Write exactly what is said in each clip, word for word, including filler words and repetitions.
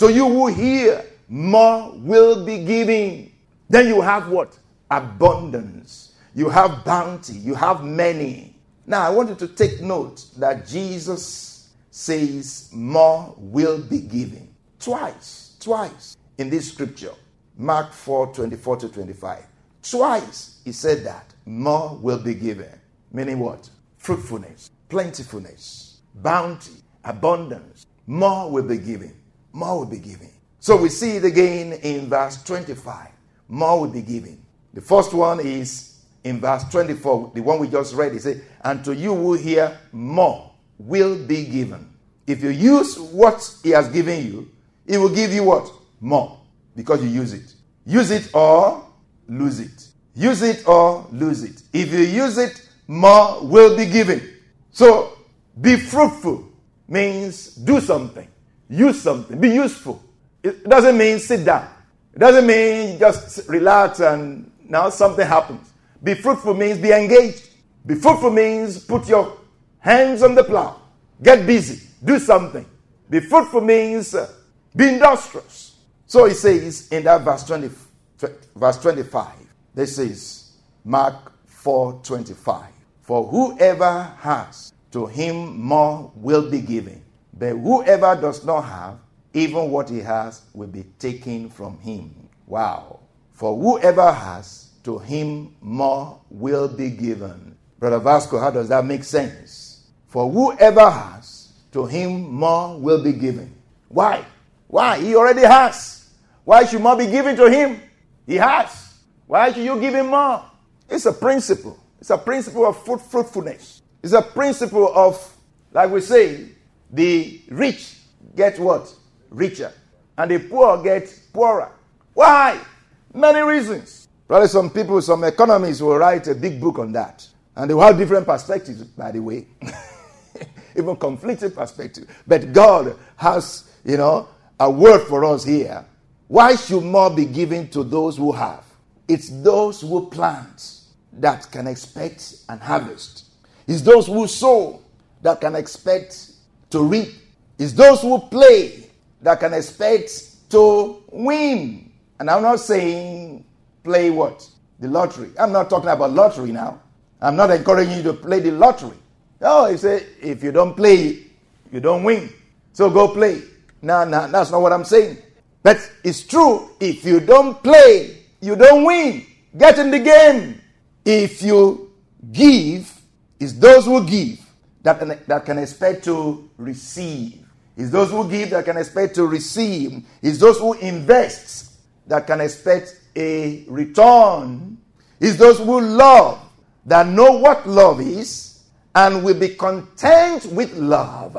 So you who hear, more will be giving. Then you have what? Abundance. You have bounty. You have many. Now I want you to take note that Jesus says more will be given. Twice. Twice. In this scripture. Mark four, twenty-four to twenty-five. Twice he said that. More will be given. Meaning what? Fruitfulness. Plentifulness. Bounty. Abundance. More will be given. More will be given. So we see it again in verse twenty-five. More will be given. The first one is in verse twenty-four, the one we just read. It says, and to you who hear, more will be given. If you use what he has given you, he will give you what? More. Because you use it. Use it or lose it. Use it or lose it. If you use it, more will be given. So be fruitful means do something. Use something. Be useful. It doesn't mean sit down. It doesn't mean just relax and now something happens. Be fruitful means be engaged. Be fruitful means put your hands on the plow. Get busy. Do something. Be fruitful means uh, be industrious. So he says in that verse twenty, verse twenty-five, this is Mark four twenty-five. For whoever has, to him more will be given. But whoever does not have, even what he has will be taken from him. Wow. For whoever has, to him more will be given. Brother Vasco, how does that make sense? For whoever has, to him more will be given. Why? Why? He already has. Why should more be given to him? He has. Why should you give him more? It's a principle. It's a principle of fruitfulness. It's a principle of, like we say, the rich get what? Richer. And the poor get poorer. Why? Many reasons. Probably some people, some economists will write a big book on that. And they will have different perspectives, by the way. Even conflicting perspectives. But God has, you know, a word for us here. Why should more be given to those who have? It's those who plant that can expect an harvest. It's those who sow that can expect to reap. Is those who play that can expect to win. And I'm not saying play what? The lottery. I'm not talking about lottery now. I'm not encouraging you to play the lottery. No, he said, if you don't play, you don't win. So go play. No, no, that's not what I'm saying. But it's true. If you don't play, you don't win. Get in the game. If you give, it's those who give That can, that can expect to receive. It's those who give that can expect to receive. It's those who invest that can expect a return. It's those who love that know what love is and will be content with love,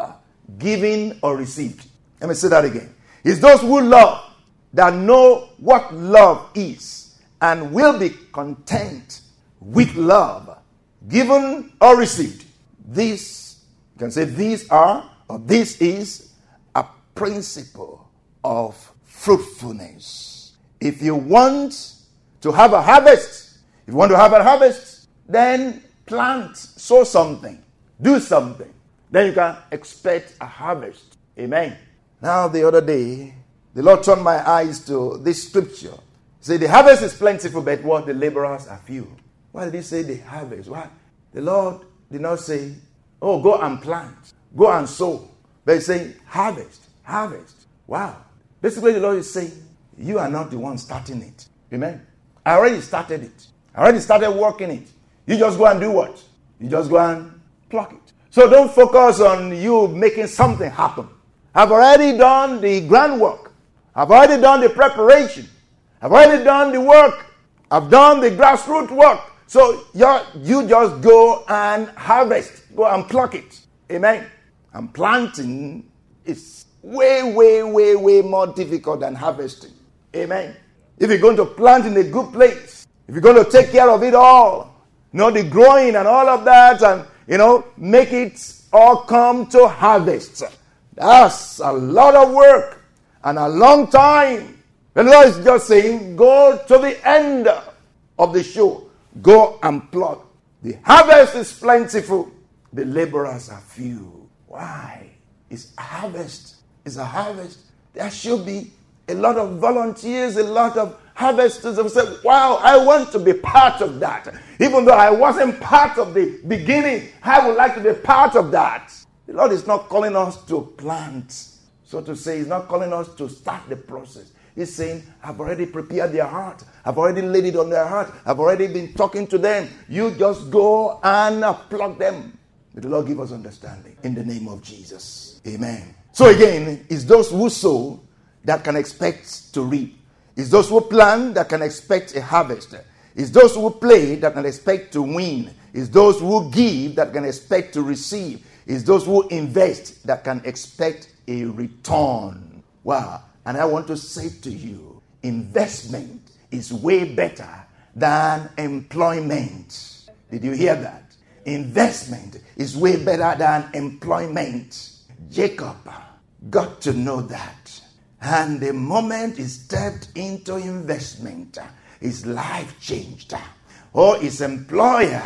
given or received. Let me say that again. It's those who love that know what love is and will be content with love, given or received. These, you can say these are, or this is, a principle of fruitfulness. If you want to have a harvest, if you want to have a harvest, then plant, sow something, do something. Then you can expect a harvest. Amen. Now the other day, the Lord turned my eyes to this scripture. He said, the harvest is plentiful, but what? The laborers are few. Why did he say the harvest? Why? The Lord did not say, oh, go and plant, go and sow. But he's saying, harvest, harvest. Wow. Basically, the Lord is saying, you are not the one starting it. Amen. I already started it. I already started working it. You just go and do what? You just go and pluck it. So don't focus on you making something happen. I've already done the groundwork. I've already done the preparation. I've already done the work. I've done the grassroots work. So you just go and harvest. Go and pluck it. Amen. And planting is way, way, way, way more difficult than harvesting. Amen. If you're going to plant in a good place, if you're going to take care of it all, you know, the growing and all of that, and, you know, make it all come to harvest. That's a lot of work and a long time. The Lord is just saying, go to the end of the show. Go and plot. The harvest is plentiful. The laborers are few. Why? It's a harvest. It's a harvest. There should be a lot of volunteers, a lot of harvesters have said, wow, I want to be part of that. Even though I wasn't part of the beginning, I would like to be part of that. The Lord is not calling us to plant, so to say. He's not calling us to start the process. He's saying, I've already prepared their heart. I've already laid it on their heart. I've already been talking to them. You just go and pluck them. May the Lord give us understanding in the name of Jesus. Amen. So again, it's those who sow that can expect to reap. It's those who plant that can expect a harvest. It's those who play that can expect to win. It's those who give that can expect to receive. It's those who invest that can expect a return. Wow. And I want to say to you, investment is way better than employment. Did you hear that? Investment is way better than employment. Jacob got to know that. And the moment he stepped into investment, his life changed. Oh, his employer,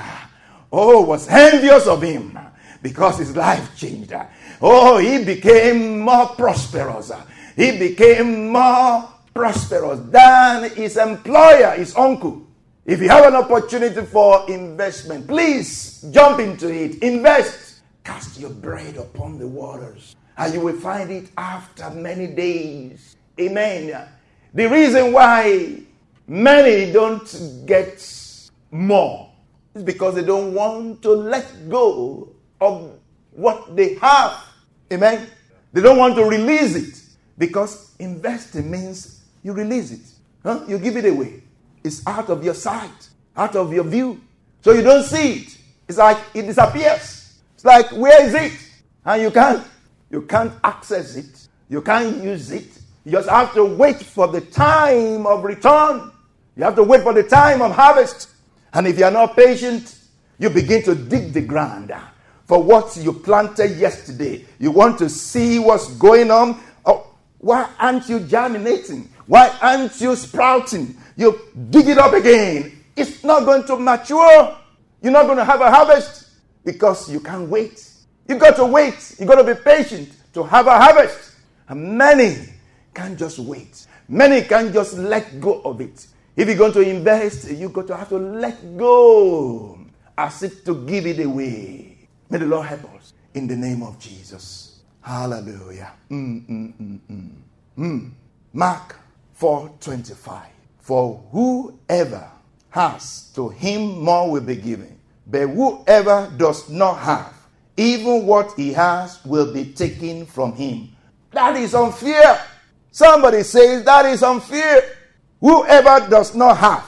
oh, was envious of him because his life changed. Oh, he became more prosperous. He became more prosperous than his employer, his uncle. If you have an opportunity for investment, please jump into it. Invest. Cast your bread upon the waters, and you will find it after many days. Amen. The reason why many don't get more is because they don't want to let go of what they have. Amen. They don't want to release it, because investing means you release it. Huh? You give it away. It's out of your sight, out of your view. So you don't see it. It's like it disappears. It's like, where is it? And you can't. You can't access it. You can't use it. You just have to wait for the time of return. You have to wait for the time of harvest. And if you are not patient, you begin to dig the ground for what you planted yesterday. You want to see what's going on. Oh, why aren't you germinating? Why aren't you sprouting? You dig it up again. It's not going to mature. You're not going to have a harvest because you can't wait. You got to wait. You got to be patient to have a harvest. And many can't just wait. Many can't just let go of it. If you're going to invest, you got to have to let go as if to give it away. May the Lord help us in the name of Jesus. Hallelujah. Mm, mm, mm, mm. Mm. Mark four twenty-five. For whoever has, to him more will be given. But whoever does not have, even what he has will be taken from him. That is unfair. Somebody says that is unfair. Whoever does not have,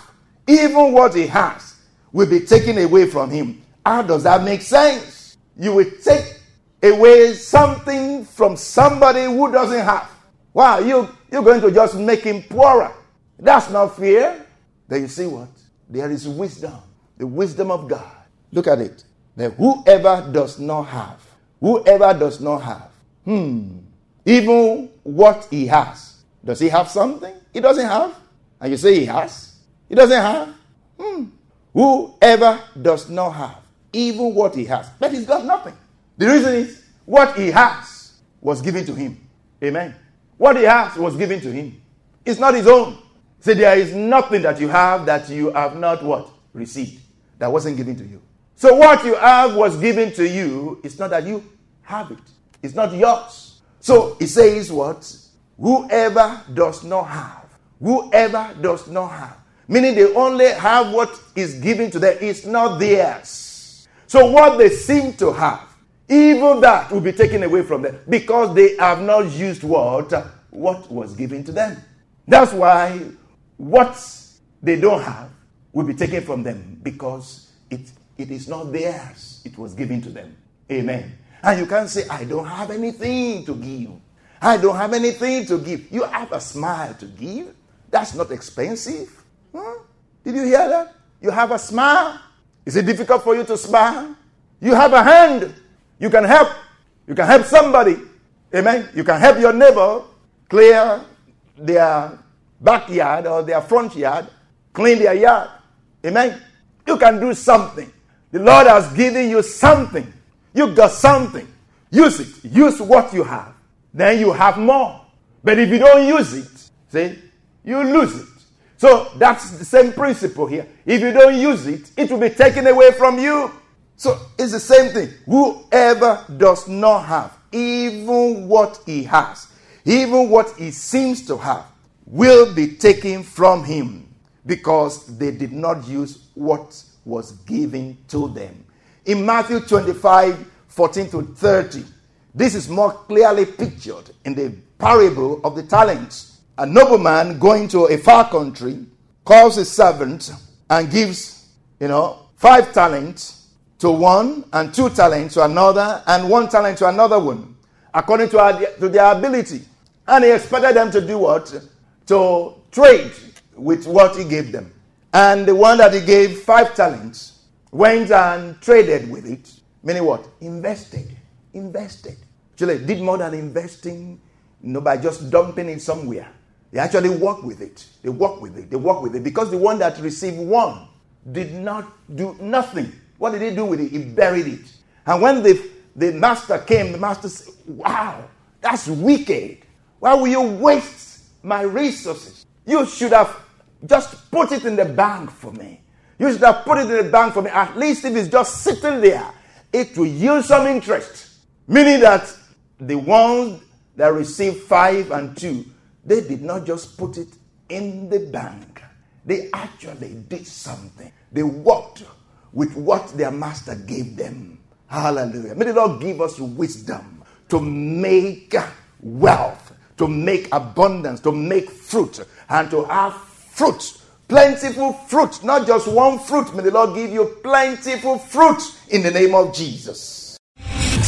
even what he has, will be taken away from him. How does that make sense? You will take away something from somebody who doesn't have. Wow, you, you're going to just make him poorer. That's not fair. Then you see what? There is wisdom. The wisdom of God. Look at it. That whoever does not have, whoever does not have, hmm, even what he has. Does he have something? He doesn't have. And you say he has. He doesn't have. Hmm. Whoever does not have, even what he has. But he's got nothing. The reason is, what he has was given to him. Amen. What he has was given to him. It's not his own. Say, there is nothing that you have that you have not what? Received. That wasn't given to you. So what you have was given to you. It's not that you have it. It's not yours. So it says what? Whoever does not have. Whoever does not have. Meaning they only have what is given to them. It's not theirs. So what they seem to have, even that will be taken away from them, because they have not used what? What was given to them. That's why what they don't have will be taken from them, because it's It is not theirs. It was given to them. Amen. And you can't say, I don't have anything to give. I don't have anything to give. You have a smile to give. That's not expensive. Huh? Did you hear that? You have a smile. Is it difficult for you to smile? You have a hand. You can help. You can help somebody. Amen. You can help your neighbor clear their backyard or their front yard, clean their yard. Amen. You can do something. The Lord has given you something. You got something. Use it. Use what you have. Then you have more. But if you don't use it, see, you lose it. So that's the same principle here. If you don't use it, it will be taken away from you. So it's the same thing. Whoever does not have even what he has, even what he seems to have, will be taken from him because they did not use what was given to them. In Matthew twenty-five, fourteen to thirty, this is more clearly pictured in the parable of the talents. A nobleman going to a far country calls his servant and gives, you know, five talents to one and two talents to another and one talent to another one, according to, our, to their ability. And he expected them to do what? To trade with what he gave them. And the one that he gave five talents went and traded with it. Meaning what? Invested. Invested. Actually, did more than investing, you know, by just dumping it somewhere. They actually work with it. They work with it. They work with it. Because the one that received one did not do nothing. What did he do with it? He buried it. And when the, the master came, the master said, wow, that's wicked. Why will you waste my resources? You should have just put it in the bank for me. You should have put it in the bank for me. At least if it's just sitting there, it will yield some interest. Meaning that the ones that received five and two, they did not just put it in the bank. They actually did something. They worked with what their master gave them. Hallelujah. May the Lord give us wisdom to make wealth, to make abundance, to make fruit, and to have fruit. Plentiful fruit, not just one fruit. May the Lord give you plentiful fruit in the name of Jesus.